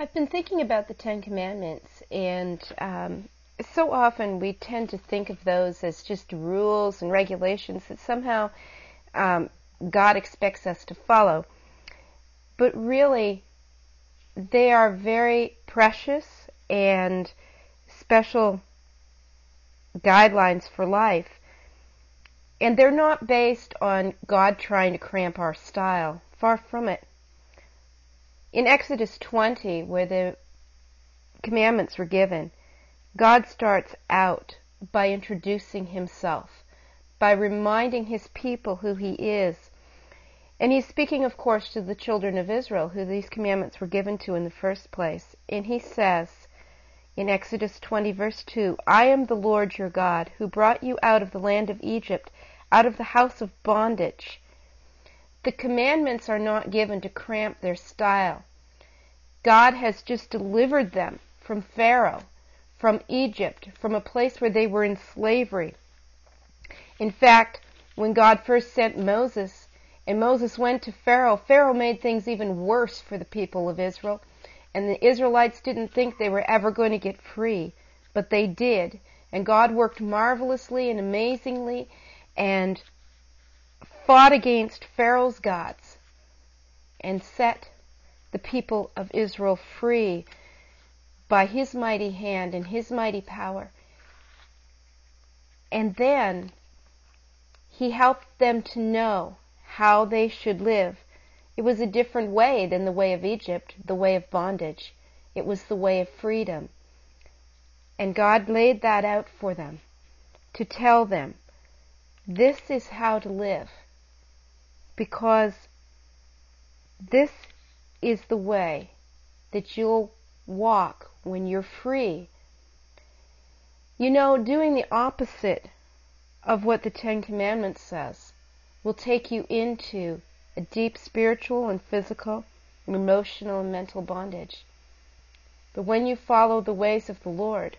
I've been thinking about the Ten Commandments, and so often we tend to think of those as just rules and regulations that somehow God expects us to follow. But really, they are very precious and special guidelines for life. And they're not based on God trying to cramp our style. Far from it. In Exodus 20, where the commandments were given, God starts out by introducing himself, by reminding his people who he is. And he's speaking, of course, to the children of Israel, who these commandments were given to in the first place. And he says, in Exodus 20, verse 2, "I am the Lord your God, who brought you out of the land of Egypt, out of the house of bondage." The commandments are not given to cramp their style. God has just delivered them from Pharaoh, from Egypt, from a place where they were in slavery. In fact, when God first sent Moses, and Moses went to Pharaoh, Pharaoh made things even worse for the people of Israel, and the Israelites didn't think they were ever going to get free, but they did, and God worked marvelously and amazingly, and fought against Pharaoh's gods and set the people of Israel free by his mighty hand and his mighty power. And then he helped them to know how they should live. It was a different way than the way of Egypt, the way of bondage. It was the way of freedom. And God laid that out for them to tell them, this is how to live. Because this is the way that you'll walk when you're free. You know, doing the opposite of what the Ten Commandments says will take you into a deep spiritual and physical, emotional and mental bondage. But when you follow the ways of the Lord,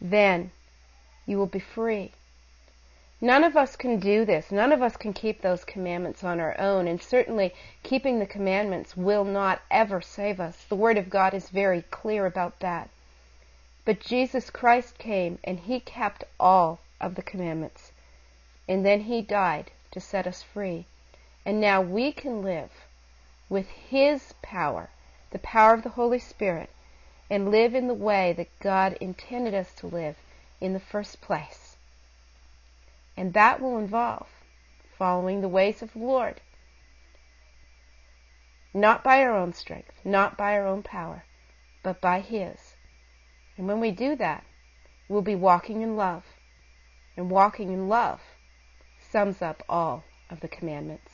then you will be free. None of us can do this. None of us can keep those commandments on our own, and certainly keeping the commandments will not ever save us. The Word of God is very clear about that. But Jesus Christ came, and he kept all of the commandments, and then he died to set us free. And now we can live with his power, the power of the Holy Spirit, and live in the way that God intended us to live in the first place. And that will involve following the ways of the Lord. Not by our own strength, not by our own power, but by his. And when we do that, we'll be walking in love. And walking in love sums up all of the commandments.